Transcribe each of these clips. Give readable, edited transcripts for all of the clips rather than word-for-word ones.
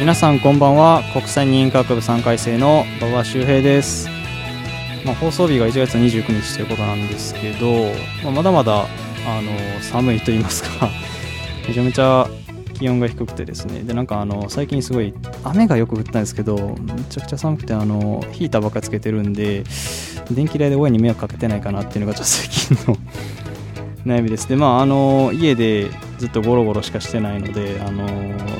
皆さんこんばんは。国際認可学部3回生の馬場周平です。放送日が1月29日ということなんですけど、まだまだ寒いと言いますかめちゃめちゃ気温が低くてですね、で最近すごい雨がよく降ったんですけど、めちゃくちゃ寒くてヒーターばっかりつけてるんで電気代で親に迷惑かけてないかなっていうのがちょっと最近の悩みですね。家でずっとゴロゴロしかしてないので、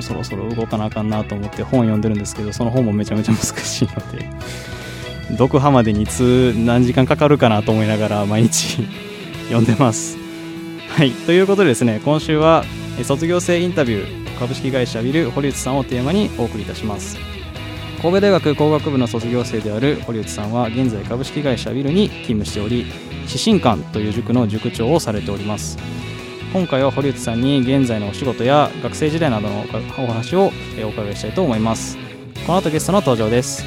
そろそろ動かなあかんなと思って本読んでるんですけど、その本もめちゃめちゃ難しいので読破までに何時間かかるかなと思いながら毎日読んでます。はい、ということでですね、今週は卒業生インタビュー、株式会社ビル堀内さんをテーマにお送りいたします。神戸大学工学部の卒業生である堀内さんは現在株式会社ビルに勤務しており、指針館という塾の塾長をされております。今回は堀内さんに現在のお仕事や学生時代などのお話をお伺いしたいと思います。この後ゲストの登場です。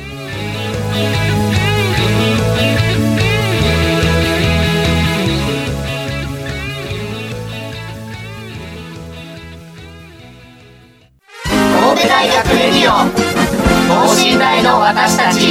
神戸大学レディオ等身大の私たち。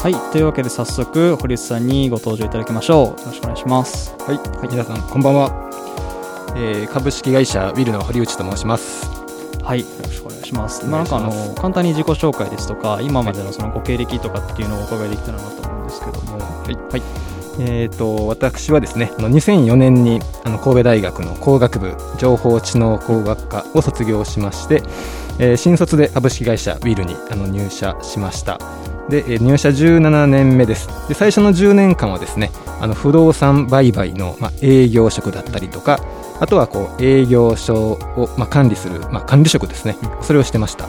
はい、というわけで早速堀内さんにご登場いただきましょう。よろしくお願いします。はい、はい、皆さんこんばんは、株式会社ウィルの堀内と申します。はい、よろしくお願いします。簡単に自己紹介ですとか今までのそのご経歴とかっていうのをお伺いできたらなと思うんですけども。はい、はい、私はですね2004年に神戸大学の工学部情報知能工学科を卒業しまして、新卒で株式会社ウィルに入社しました。で入社17年目です。で最初の10年間はですね不動産売買の、営業職だったりとか、あとは営業所を、管理する、管理職ですね、それをしてました。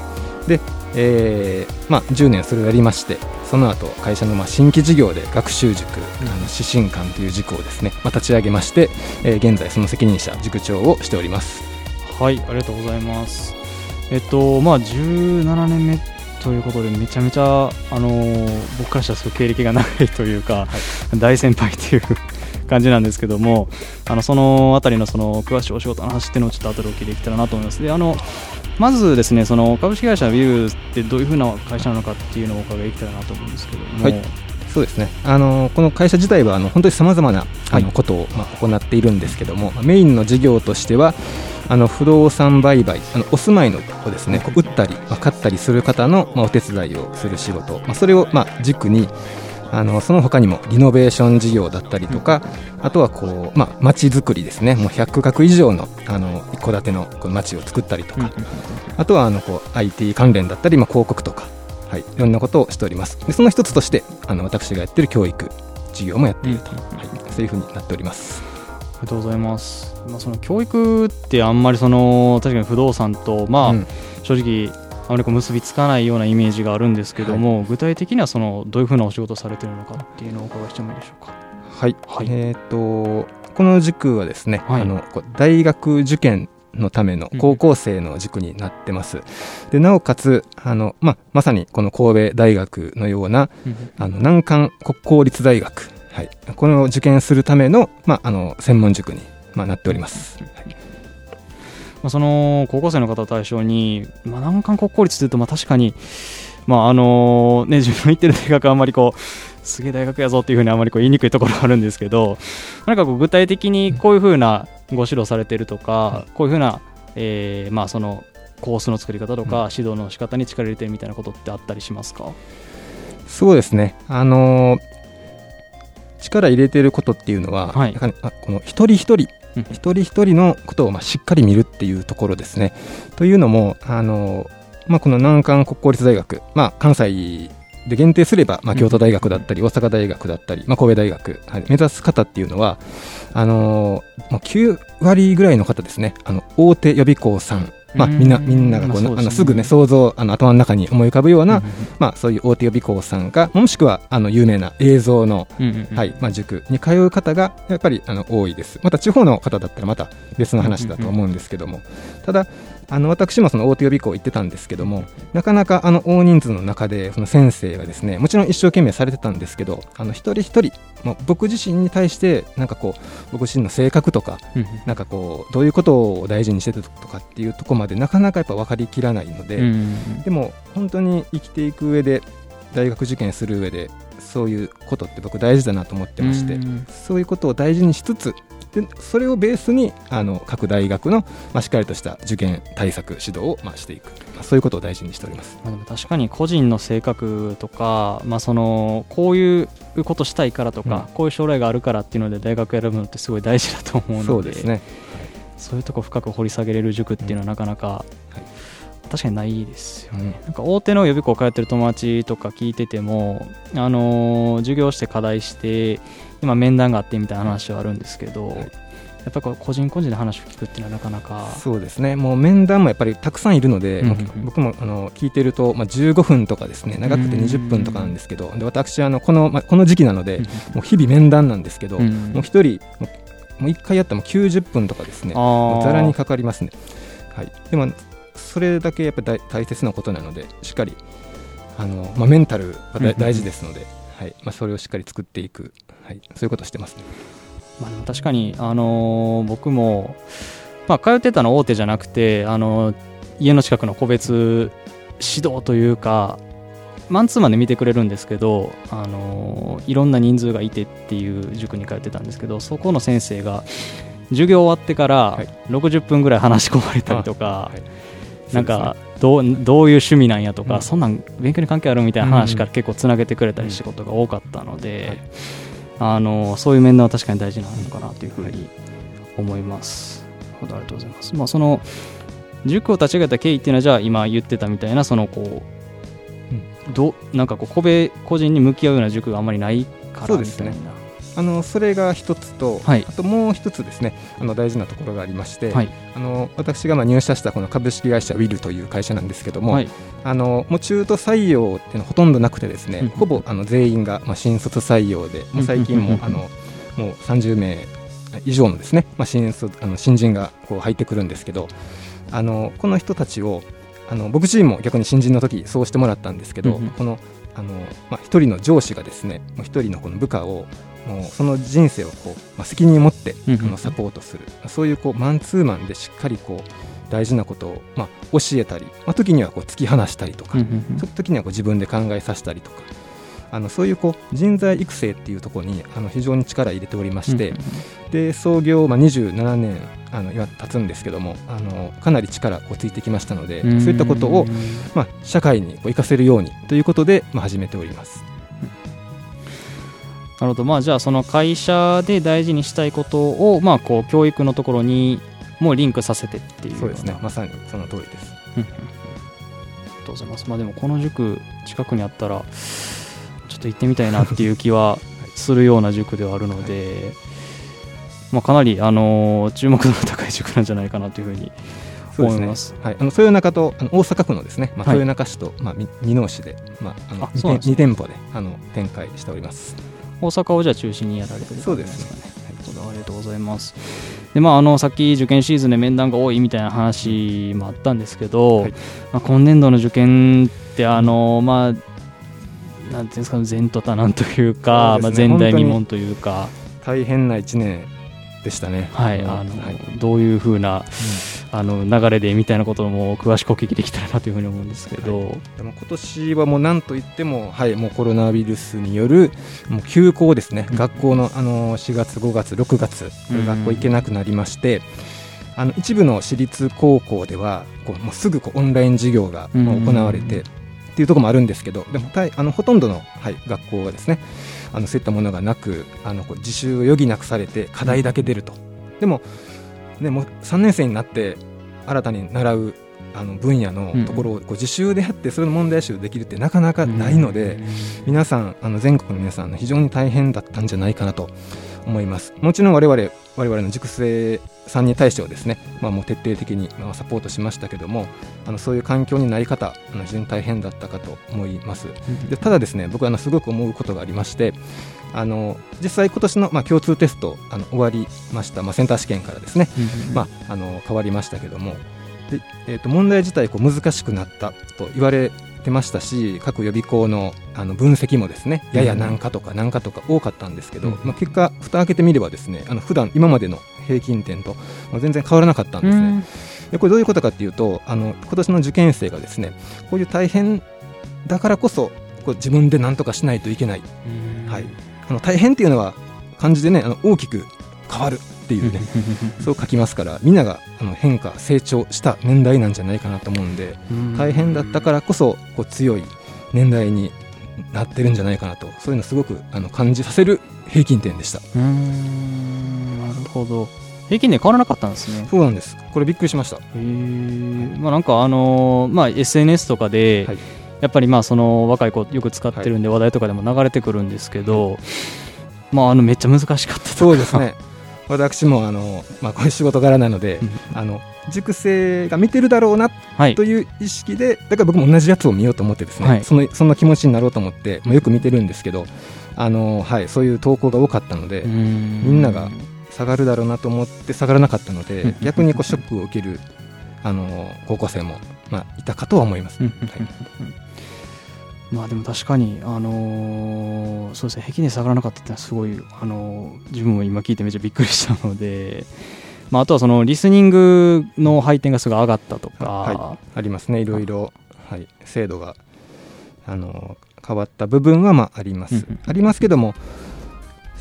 で、10年それをやりまして、その後会社の新規事業で学習塾、指針館という塾をですね、立ち上げまして、現在その責任者塾長をしております。はい、ありがとうございます。17年目ということでめちゃめちゃ、僕からしたらすごい経歴が長いというか、はい、大先輩という感じなんですけども、そのあたりのその詳しいお仕事の話っていうのをちょっと後でお聞きできたらなと思います。でまずですね、その株式会社ビルってどういうふうな会社なのかっていうのをお伺いできたらなと思うんですけども。はい、そうですね、この会社自体は本当にさまざまなことを、行っているんですけども、メインの事業としては不動産売買、お住まいのをですね、売ったり買ったりする方の、お手伝いをする仕事、それを、軸にその他にもリノベーション事業だったりとか、あとは街づくりですね、もう100画以上の一戸建ての街を作ったりとか、あとはIT 関連だったり、広告とか、はい、いろんなことをしております。でその一つとして私がやっている教育事業もやっていると、はい、そういうふうになっております。ありがとうございます。その教育ってあんまり確かに不動産と、正直あまり結びつかないようなイメージがあるんですけども、はい、具体的にはどういうふうなお仕事をされているのかっていうのをお伺いしてもいいでしょうか。はい、はい、この塾はですね、はい、大学受験のための高校生の塾になってます。でなおかつまさにこの神戸大学のような、難関国公立大学、はい、この受験するための、専門塾に、なっております、その高校生の方を対象に、難関国公立というと、確かに、自分の行ってる大学はあんまりすげえ大学やぞっていうふうにあまり言いにくいところがあるんですけど、何か具体的にこういうふうなご指導されてるとか、こういうふうなそのコースの作り方とか指導の仕方に力入れてるみたいなことってあったりしますか？そうですね、力入れてることっていうのは、この一人一人のことをしっかり見るっていうところですね。というのもこの難関国公立大学、関西で限定すれば、京都大学だったり大阪大学だったり、神戸大学、目指す方っていうのは9割ぐらいの方ですね、大手予備校さん、みんながすぐね、想像頭の中に思い浮かぶような、そういう大手予備校さんか、もしくは有名な映像の、塾に通う方がやっぱり多いです。また地方の方だったらまた別の話だと思うんですけども、ただ私もその大手予備校行ってたんですけども、なかなか大人数の中でその先生がですね、もちろん一生懸命されてたんですけど、一人一人僕自身に対して僕自身の性格とか、どういうことを大事にしてたとかっていうところまでなかなかやっぱ分かりきらないので、でも本当に生きていく上で、大学受験する上で、そういうことって僕大事だなと思ってまして、そういうことを大事にしつつ、でそれをベースに各大学の、しっかりとした受験対策指導を、していく、そういうことを大事にしております。でも確かに個人の性格とか、そのこういうことしたいからとか、こういう将来があるからっていうので大学選ぶのってすごい大事だと思うので、そうですね、そういうとこ深く掘り下げれる塾っていうのはなかなか、確かにないですよね。大手の予備校通ってる友達とか聞いてても、授業して課題して今面談があってみたいな話はあるんですけど、やっぱり個人個人で話を聞くっていうのはなかなか、そうですね、もう面談もやっぱりたくさんいるので、僕も聞いてると、15分とかですね、長くて20分とかなんですけど、で私この時期なので、もう日々面談なんですけど、もう一人もう1回やっても90分とかですね、ざらにかかりますね、でもそれだけやっぱり大切なことなので、しっかりメンタルが大事ですので、それをしっかり作っていく、そういうことをしてますね。確かに、僕も、通ってたの大手じゃなくて、家の近くの個別指導というか、マンツーマンで見てくれるんですけど、いろんな人数がいてっていう塾に通ってたんですけど、そこの先生が授業終わってから60分ぐらい話し込まれたりとか、どういう趣味なんやとか、そんなん勉強に関係あるみたいな話から結構つなげてくれたりしたことが多かったので、そういう面では確かに大事なのかなというふうに思います。ありがとうございます。その塾を立ち上げた経緯っていうのは、じゃあ今言ってたみたいな、その神戸個人に向き合うような塾があんまりないからみたいな。そうですね、それが一つと、あともう一つですね、大事なところがありまして、私が入社したこの株式会社ウィルという会社なんですけども、もう中途採用っていうのはほとんどなくてですね、ほぼ全員が新卒採用で、もう最近ももう30名以上のですね、新人が入ってくるんですけど、この人たちを僕自身も逆に新人の時そうしてもらったんですけど、一人の上司がですね、一人のこの部下をもうその人生を責任を持ってサポートする、そういうマンツーマンでしっかり大事なことを教えたり、時には突き放したりとか、時には自分で考えさせたりとか、そういう人材育成っていうところに非常に力を入れておりまして、で創業27年今経つんですけども、かなり力をついてきましたので、そういったことを社会に生かせるようにということで始めております。なるほど。じゃあその会社で大事にしたいことを、教育のところにもリンクさせてっていう。そうですね、まさにその通りです。ありがとうございます。でもこの塾近くにあったらちょっと行ってみたいなっていう気はするような塾ではあるので、かなり、注目度の高い塾なんじゃないかなというふうに思います。豊中と大阪府のですね、豊中市と、箕面市で、2店舗で展開しております。大阪をじゃあ中心にやられてるんですかね。そうですね。ことでありがとうございます。で、まあ、さっき受験シーズンで面談が多いみたいな話もあったんですけど、はい、まあ、今年度の受験ってまあ、なんていうんですか、前途多難というか、そうですね、まあ、前代未聞というか大変な1年でしたね。はい、はい、どういう風な、流れでみたいなことも詳しくお聞きできたらなというふうに思うんですけど、はい、でも今年はもう何といっても、はい、もうコロナウイルスによるもう休校ですね、うん、学校の、4月5月6月、うん、学校行けなくなりまして、一部の私立高校ではもうすぐオンライン授業が行われて、うん、っていうところもあるんですけど、でもほとんどの、はい、学校はですね、そういったものがなく、自習を余儀なくされて課題だけ出ると、うん、でもね、もう3年生になって新たに習う分野のところを自習でやってそれの問題集できるってなかなかないので、うん、皆さん全国の皆さん非常に大変だったんじゃないかなと思います。もちろん我々の塾生さんに対してはですね、まあ、もう徹底的にサポートしましたけども、そういう環境になり方非常に大変だったかと思います。で、ただですね、僕はすごく思うことがありまして、実際今年の、まあ、共通テスト終わりました、まあ、センター試験からですね、まあ、変わりましたけども、で、問題自体難しくなったと言われてましたし、各予備校の、分析もですね、やや何かとか何かとか多かったんですけど、うん、まあ、結果蓋開けてみればですね、普段今までの平均点と、まあ、全然変わらなかったんですね、うん、で、これどういうことかというと、今年の受験生がですね、こういう大変だからこそ自分で何とかしないといけない、うん、はい、大変っていうのは漢字でね、大きく変わるっていうねそう書きますから、みんなが変化成長した年代なんじゃないかなと思うんで、大変だったからこそ強い年代になってるんじゃないかなと、そういうのすごく感じさせる平均点でした。うーん、なるほど。平均点変わらなかったんですね。そうなんです。これびっくりしました。へー、まあ、なんかまあ、SNS とかで、はい、やっぱりまあその若い子よく使ってるんで話題とかでも流れてくるんですけど、はい、まあ、めっちゃ難しかったとか。そうですね、私もまあ、こういう仕事柄なので塾生が見てるだろうなという意識で、はい、だから僕も同じやつを見ようと思ってですね、はい、そんな気持ちになろうと思って、まあ、よく見てるんですけど、はい、そういう投稿が多かったので、みんなが下がるだろうなと思って下がらなかったので、逆にショックを受ける高校生も、まあ、いたかとは思います、はいまあ、でも確かに、そうですね、平均下がらなかったってのはすごい、自分も今聞いてめっちゃびっくりしたので、まあ、あとはそのリスニングの配点がすごい上がったとか、はい、ありますね、いろいろ、はい、制度が、変わった部分はまああります、うんうん、ありますけども、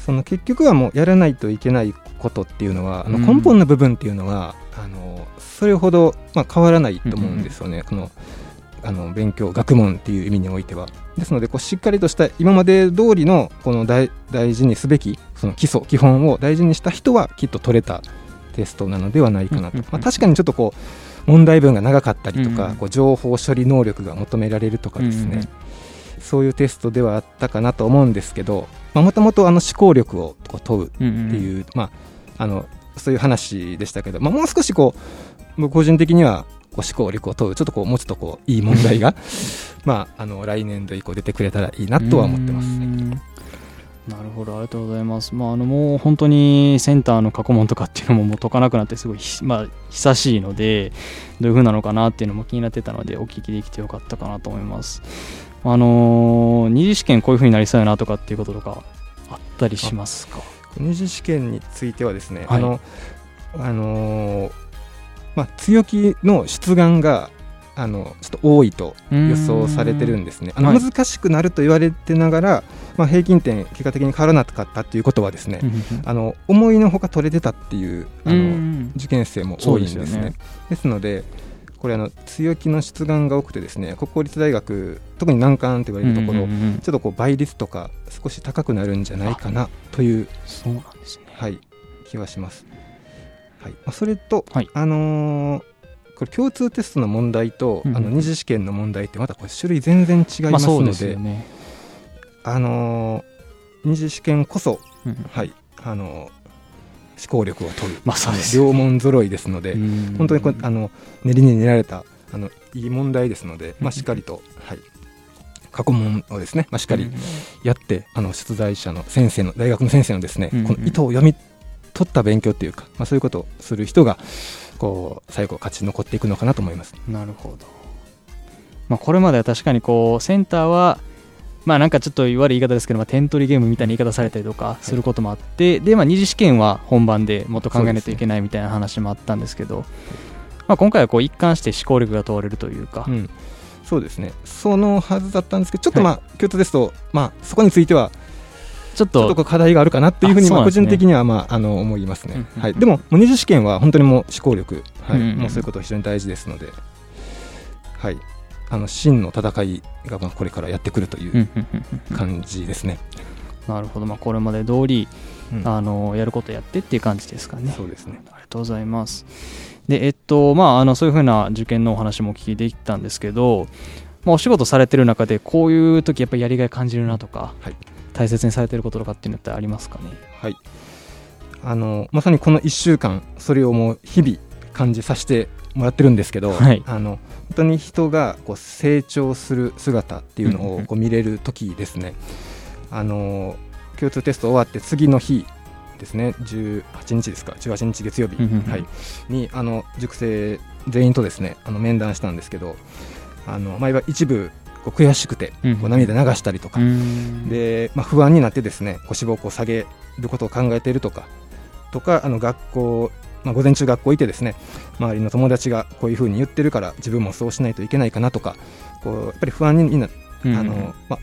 その結局はもうやらないといけないことっていうのは、根本の部分っていうのは、それほど、まあ、変わらないと思うんですよね、うんうんうん、勉強学問っていう意味においては。ですのでしっかりとした今まで通りのこの 大事にすべきその基礎基本を大事にした人はきっと取れたテストなのではないかなと、まあ、確かにちょっと問題文が長かったりとか、情報処理能力が求められるとかですね、そういうテストではあったかなと思うんですけど、もともと思考力を問うっていう、まあ、そういう話でしたけど、まあ、もう少し僕個人的には思考力を問うちょっともうちょっといい問題がまあ、来年度以降出てくれたらいいなとは思ってます。なるほど、ありがとうございます。まあ、もう本当にセンターの過去問とかっていうのも、もう解かなくなってすごい、まあ、久しいので、どういう風なのかなっていうのも気になってたので、お聞きできてよかったかなと思います。二次試験こういう風になりそうやなとかっていうこととかあったりしますか？二次試験についてはですね、はい、まあ、強気の出願がちょっと多いと予想されてるんですね。難しくなると言われてながら、はい、まあ、平均点結果的に変わらなかったということはですね思いのほか取れてたっていう受験生も多いんですね。そうですよね。ですのでこれ強気の出願が多くてですね、国公立大学特に難関と言われるところ、ちょっと倍率とか少し高くなるんじゃないかなという、そうなんですね、はい、気はします。はい、それと、はい、これ共通テストの問題と、二次試験の問題ってまたこれ種類全然違いますので、まあそうですよね、二次試験こそ、はい、思考力を問う、まあそうですね、両問揃いですので、本当に練りに練られたいい問題ですので、まあ、しっかりと、はい、過去問をですね、まあ、しっかりやって出題者の先生の大学の先生のですね、この意図を読み取った勉強というか、まあ、そういうことをする人がこう最後勝ち残っていくのかなと思います。なるほど、まあ、これまでは確かにこうセンターはまあなんかちょっと悪い言い方ですけど、まあ、点取りゲームみたいな言い方されたりとかすることもあって、はい、でまあ、二次試験は本番でもっと考えないといけないみたいな話もあったんですけど、ね、まあ、今回はこう一貫して思考力が問われるというか、うん、そうですね、そのはずだったんですけど、ちょっとまあ、はい、京都ですと、まあ、そこについてはちょっと課題があるかなっていうふうに、まあ個人的にはまあ思いますね、うん、はい、でも二次試験は本当にもう思考力、はい、うんうん、もうそういうことは非常に大事ですので、はい、真の戦いがまあこれからやってくるという感じですね。なるほど、まあ、これまで通り、うん、やることやってっていう感じですかね。そうですね、ありがとうございます。で、まあ、そういうふうな受験のお話もお聞きできたんですけど、まあ、お仕事されてる中でこういう時やっぱりやりがい感じるなとか、はい、大切にされてることとかっていうのってありますかね。はい、まさにこの1週間それをもう日々感じさせてもらってるんですけど、はい、本当に人がこう成長する姿っていうのをこう見れる時ですね、うんうん、共通テスト終わって次の日ですね、18日ですか、18日月曜日、うんうん、はい、に塾生全員とですね面談したんですけど、まあ、一部こう悔しくてこう涙流したりとか、うん、で、まあ、不安になってですねこう志望校を下げることを考えているとか学校、まあ、午前中学校いてですね周りの友達がこういうふうに言ってるから自分もそうしないといけないかなとかこうやっぱり不安にな、まあ、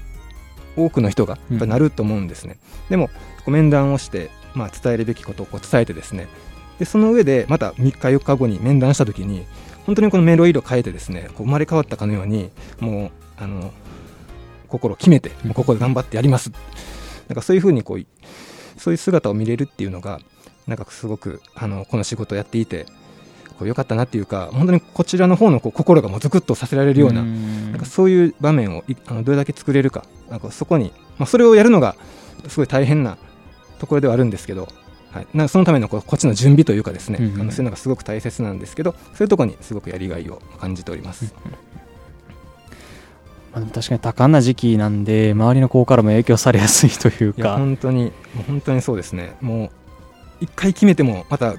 多くの人がやっぱなると思うんですね、うん、でもこう面談をして、まあ、伝えるべきことをこう伝えてですねでその上でまた3日4日後に面談したときに本当にこのメロ色変えてですねこう生まれ変わったかのようにもう心決めてここで頑張ってやります、うん、なんかそういうふうにこうそういう姿を見れるっていうのがなんかすごくこの仕事をやっていてこう良かったなっていうか本当にこちらの方のこう心がもうゾクッとさせられるよう なんかそういう場面をどれだけ作れる なんかそこに、まあ、それをやるのがすごい大変なところではあるんですけど、はい、なんかそのための こっちの準備というかですね、うんうん、そういうのがすごく大切なんですけどそういうところにすごくやりがいを感じております、うんうん、まあ、でも確かに多感な時期なんで周りの子からも影響されやすいというかいや本当にそうですね。もう一回決めてもまた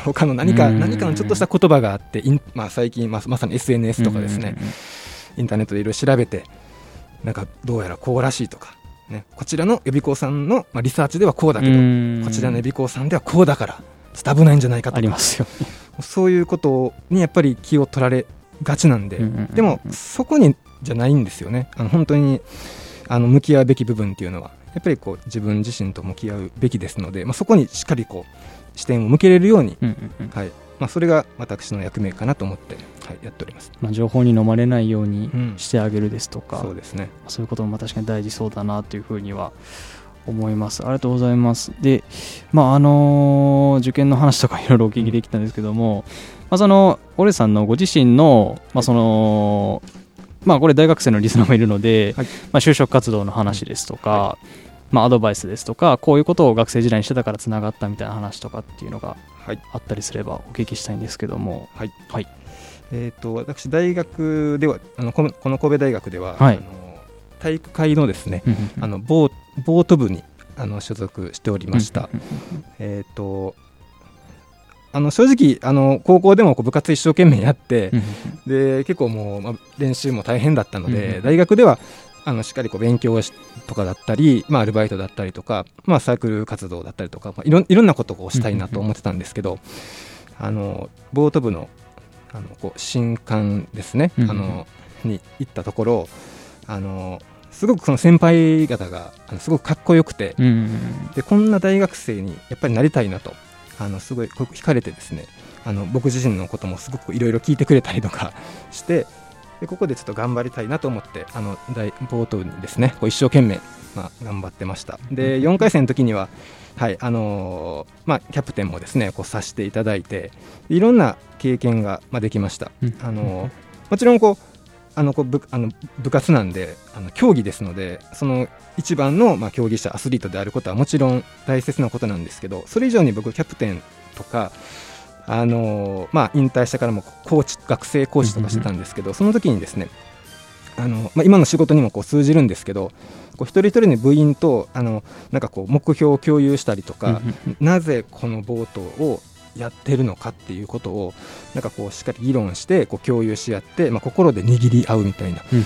他の何かのちょっとした言葉があって、まあ、最近、まあ、まさに SNS とかですね、うんうんうん、インターネットでいろいろ調べてなんかどうやらこうらしいとか、ね、こちらの予備校さんの、まあ、リサーチではこうだけど、うんうん、こちらの予備校さんではこうだから伝わないんじゃないかとかありますよそういうことにやっぱり気を取られがちなんで、うんうんうんうん、でもそこにじゃないんですよね。本当に向き合うべき部分っていうのはやっぱりこう自分自身と向き合うべきですので、まあ、そこにしっかりこう視点を向けれるように、うんうんうん、はい、まあ、それが私の役目かなと思って、はい、やっております。まあ、情報に飲まれないようにしてあげるですとか、うん、そうですね、そういうことも確かに大事そうだなというふうには思います。ありがとうございます。で、まあ受験の話とかいろいろお聞きできたんですけども、まあ、そのオレさんのご自身の、まあ、そのまあ、これ大学生のリスナーもいるので、はい、まあ、就職活動の話ですとか、はい、まあ、アドバイスですとかこういうことを学生時代にしてたからつながったみたいな話とかっていうのがあったりすればお聞きしたいんですけども、はいはい、私大学ではこの神戸大学では、はい、体育会のですねボート部に所属しておりました正直高校でもこう部活一生懸命やってで結構もう、まあ、練習も大変だったので大学ではしっかりこう勉強とかだったり、まあ、アルバイトだったりとか、まあ、サークル活動だったりとか、まあ、いろんなことをしたいなと思ってたんですけどボート部の、こう新歓ですねに行ったところすごくその先輩方がすごくかっこよくてでこんな大学生にやっぱりなりたいなとすごい惹かれてですね僕自身のこともすごくいろいろ聞いてくれたりとかしてでここでちょっと頑張りたいなと思ってボートにですねこう一生懸命、まあ、頑張ってました。で4回戦の時には、はいまあ、キャプテンもですねこうさせていただいていろんな経験が、まあ、できましたもちろん部活なんで競技ですのでその一番の、まあ、競技者アスリートであることはもちろん大切なことなんですけどそれ以上に僕キャプテンとか、まあ、引退してからもコーチ学生コーチとかしてたんですけどその時にですね今の仕事にもこう通じるんですけど、こう一人一人の部員となんかこう目標を共有したりとか、なぜこのボートをやってるのかっていうことをなんかこうしっかり議論してこう共有し合って、心で握り合うみたいなそ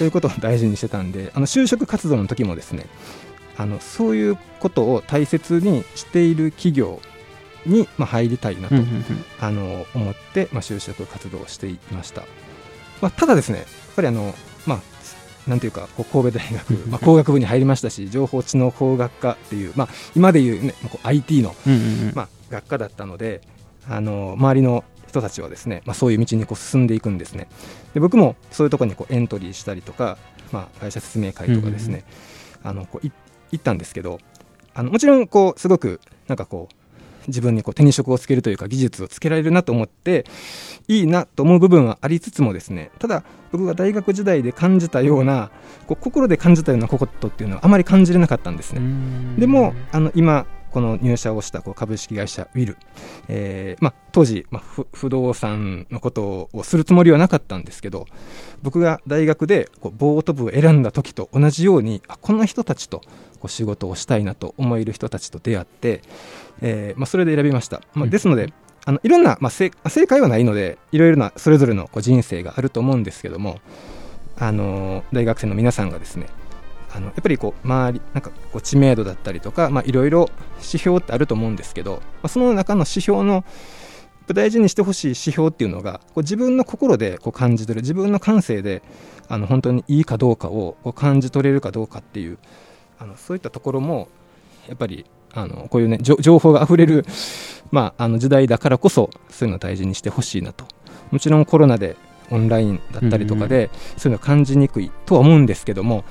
ういうことを大事にしてたんで、就職活動の時もですね、そういうことを大切にしている企業に入りたいなと思って就職活動をしていました。ただですね、やっぱりなんていうか、神戸大学、工学部に入りましたし、情報知能工学科っていう、今でいうね、IT の、学科だったので、周りの人たちはですね、そういう道にこう進んでいくんですね。で、僕もそういうところにこうエントリーしたりとか、会社説明会とかですね、行ったんですけど、もちろんこうすごくなんかこう自分にこう手に職をつけるというか技術をつけられるなと思っていいなと思う部分はありつつもですね、ただ僕が大学時代で感じたようなこう心で感じたようなことっていうのはあまり感じれなかったんですね。でも今この入社をしたこう株式会社ウィル、当時、不動産のことをするつもりはなかったんですけど、僕が大学でこうボート部を選んだ時と同じように、こんな人たちとこう仕事をしたいなと思える人たちと出会って、それで選びました。ですので、いろんな、正解はないので、いろいろなそれぞれのこう人生があると思うんですけども、大学生の皆さんがですね、やっぱりこう周りなんかこう知名度だったりとか、いろいろ指標ってあると思うんですけど、その中の指標の大事にしてほしい指標っていうのが、こう自分の心でこう感じ取る、自分の感性で本当にいいかどうかをこう感じ取れるかどうかっていう、そういったところもやっぱりこういうね、情報があふれる、時代だからこそそういうのを大事にしてほしいなと。もちろんコロナでオンラインだったりとかでそういうのを感じにくいとは思うんですけども、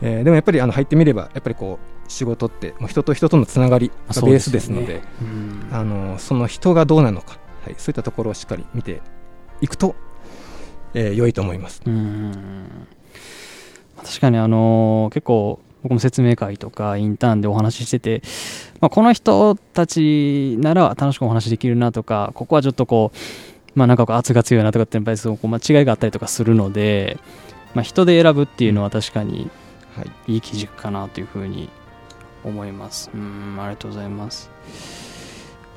でもやっぱり入ってみれば、やっぱりこう仕事ってもう人と人とのつながりがベースですの で、その人がどうなのか、そういったところをしっかり見ていくと、良いと思います。確かに結構僕も説明会とかインターンでお話ししてて、この人たちなら楽しくお話できるなとか、ここはちょっとこう、なんかこう圧が強いなとかってやっぱりそうこう違いがあったりとかするので、人で選ぶっていうのは確かに、いい基軸かなというふうに思います。ありがとうございます。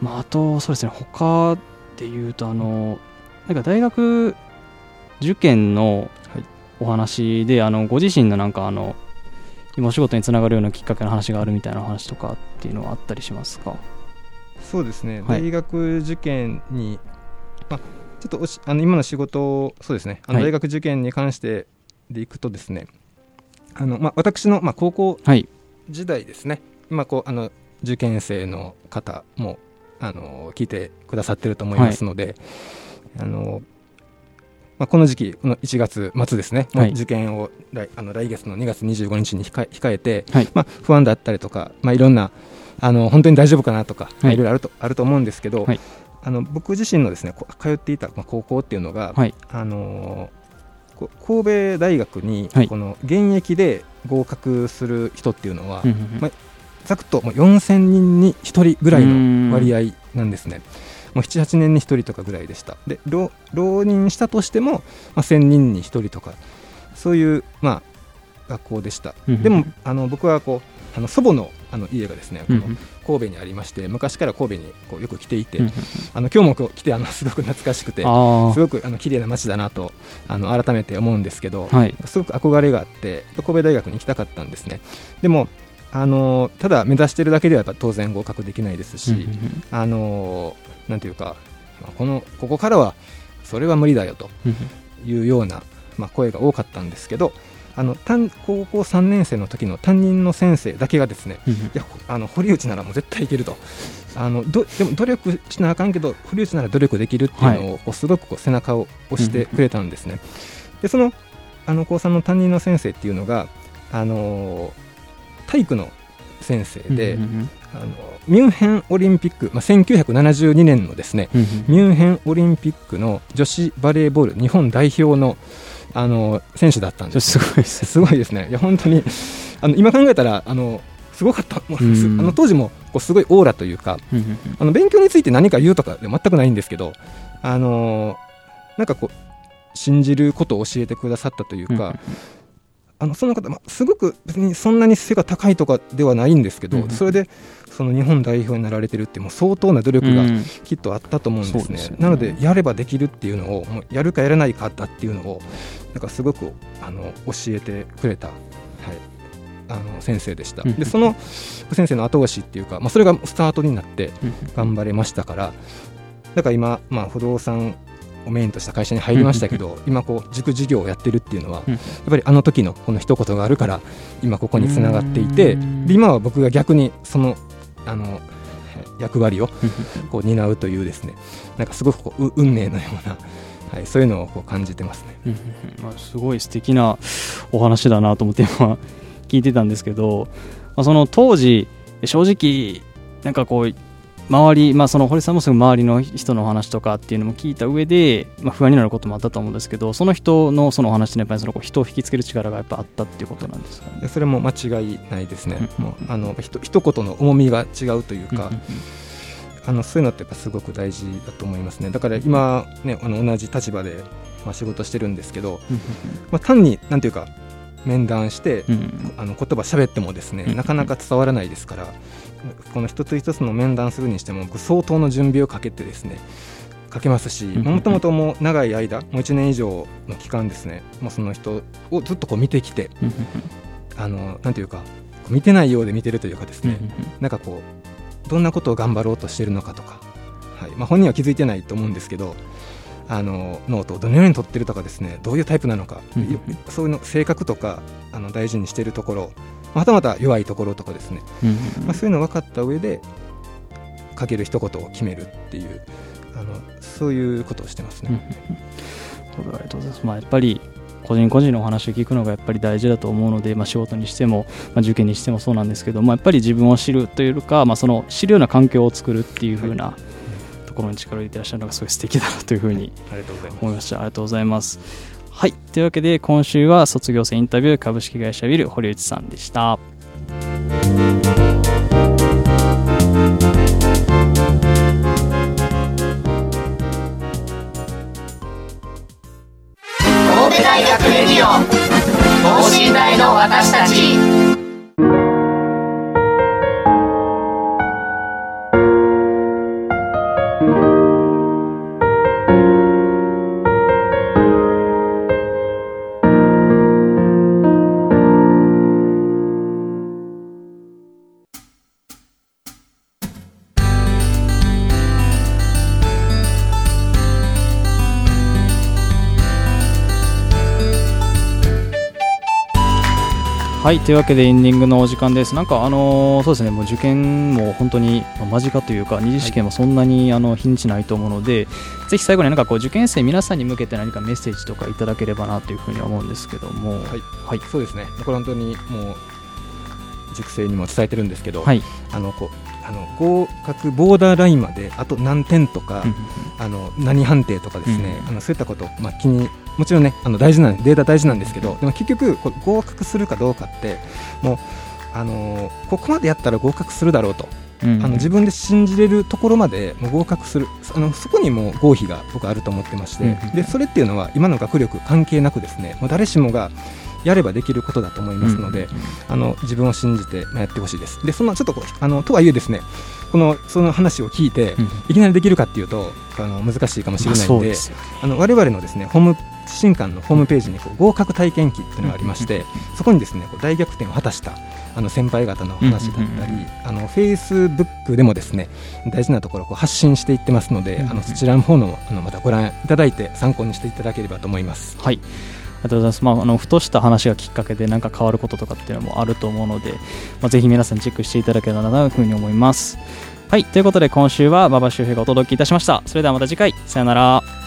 あとそうですね、他でいうとなんか大学受験のお話で、ご自身のなんか今お仕事につながるようなきっかけの話があるみたいな話とかっていうのはあったりしますか？そうですね、大学受験に、ちょっと今の仕事、そうですね、大学受験に関してでいくとですね、私の、高校時代ですね、今こう受験生の方も聞いてくださってると思いますので、この時期、この1月末ですね、受験を来月の2月25日に控えて、不安だったりとか、いろんな本当に大丈夫かなとか、いろいろあると思うんですけど、僕自身のですね、通っていた高校っていうのが、神戸大学にこの現役で合格する人っていうのは、ざっくと4000人に1人ぐらいの割合なんですね。もう 7,8 年に1人とかぐらいでした。で、浪人したとしても、1000人に1人とか、そういう、学校でした。でも僕はこう祖母の家がですね、神戸にありまして、昔から神戸にこうよく来ていて、今日も来てすごく懐かしくて、すごく綺麗な街だなと改めて思うんですけど、すごく憧れがあって神戸大学に行きたかったんですね。でもただ目指してるだけではやっぱ当然合格できないですし、なんていうか、ここからはそれは無理だよというような、声が多かったんですけど、高校3年生の時の担任の先生だけがですね、いや堀内ならもう絶対いけると、でも努力しなあかんけど堀内なら努力できるっていうのをすごく背中を押してくれたんですね。でその高3の担任の先生っていうのが体育の先生で、ミュンヘンオリンピック、1972年のですね、ミュンヘンオリンピックの女子バレーボール日本代表の選手だったんです。すごいですね。いや本当に今考えたらすごかった。当時もすごいオーラというか、勉強について何か言うとかで全くないんですけど、なんかこう信じることを教えてくださったというか、うんうん、その方、すごく別にそんなに背が高いとかではないんですけど、うんうん、それでその日本代表になられてるってもう相当な努力がきっとあったと思うんですね、うん、そうですよね。なのでやればできるっていうのをもうやるかやらないかだっていうのをなんかすごく教えてくれた、はい、先生でした、うんうん、でその先生の後押しっていうか、それがスタートになって頑張れましたから、だから今、不動産をメインとした会社に入りましたけど、今こう塾事業をやってるっていうのはやっぱりあの時のこの一言があるから今ここにつながっていて、で今は僕が逆にその役割をこう担うというですね、なんかすごくこう運命のような、はい、そういうのをこう感じてますね。すごい素敵なお話だなと思って今聞いてたんですけど、その当時正直なんかこう周り、その堀さんもすぐ周りの人のお話とかっていうのも聞いた上で、不安になることもあったと思うんですけど、その人のそのお話ってやっぱりその人を引きつける力がやっぱあったっていうことなんですかね。それも間違いないですね。もう一言の重みが違うというか、そういうのってやっぱすごく大事だと思いますね。だから今、ね、同じ立場で仕事してるんですけど、単になんていうか面談して、言葉喋ってもですね、なかなか伝わらないですから、この一つ一つの面談するにしても相当の準備をかけてですね、かけますし、もともともう長い間、もう1年以上の期間ですね、その人をずっとこう見てきて、なんていうか見てないようで見てるというかですね、なんかこうどんなことを頑張ろうとしているのかとか、はい、本人は気づいてないと思うんですけど、ノートをどのように取ってるとかですね、どういうタイプなのか、そういうの性格とか大事にしているところ、またまた弱いところとかですね、そういうの分かった上でかける一言を決めるっていう、そういうことをしてますね。ありがとうございます。やっぱり個人個人のお話を聞くのがやっぱり大事だと思うので、仕事にしても、受験にしてもそうなんですけど、やっぱり自分を知るというか、その知るような環境を作るっていう風な、はい、ところに力を入れていらっしゃるのがすごい素敵だなというふうに思いました。ありがとうございます。はい、というわけで今週は卒業生インタビュー、株式会社ビル堀内さんでした。神戸大学レディオン、等身大の私たち。はい、というわけでエンディングのお時間です。なんかそうですね、もう受験も本当に間近というか、二次試験もそんなに日にちないと思うので、はい、ぜひ最後になんかこう受験生皆さんに向けて何かメッセージとかいただければなというふうに思うんですけども、はい、はい、そうですね、これ本当にもう塾生にも伝えてるんですけど、はい、合格ボーダーラインまであと何点とか、何判定とかですね、そういったこと、気にもちろんね、大事なデータ大事なんですけど、でも結局これ合格するかどうかってもう、ここまでやったら合格するだろうと、自分で信じれるところまでもう合格する、そこにもう合否が僕あると思ってまして、でそれっていうのは今の学力関係なくですね、もう誰しもがやればできることだと思いますので、自分を信じてやってほしいです。でそのちょっととはいえですね、その話を聞いて、いきなりできるかっていうと難しいかもしれないので、ね、我々のですね、新館のホームページに合格体験記っていうのがありまして、そこにですね、大逆転を果たした先輩方の話だったり、Facebook でもですね、大事なところを発信していってますので、そちらの方のまたご覧いただいて参考にしていただければと思います。はい、ありがとうございます。ふとした話がきっかけで何か変わることとかっていうのもあると思うので、ぜひ皆さんチェックしていただければなというふうに思います。はい、ということで今週は馬場周平がお届けいたしました。それではまた次回、さよなら。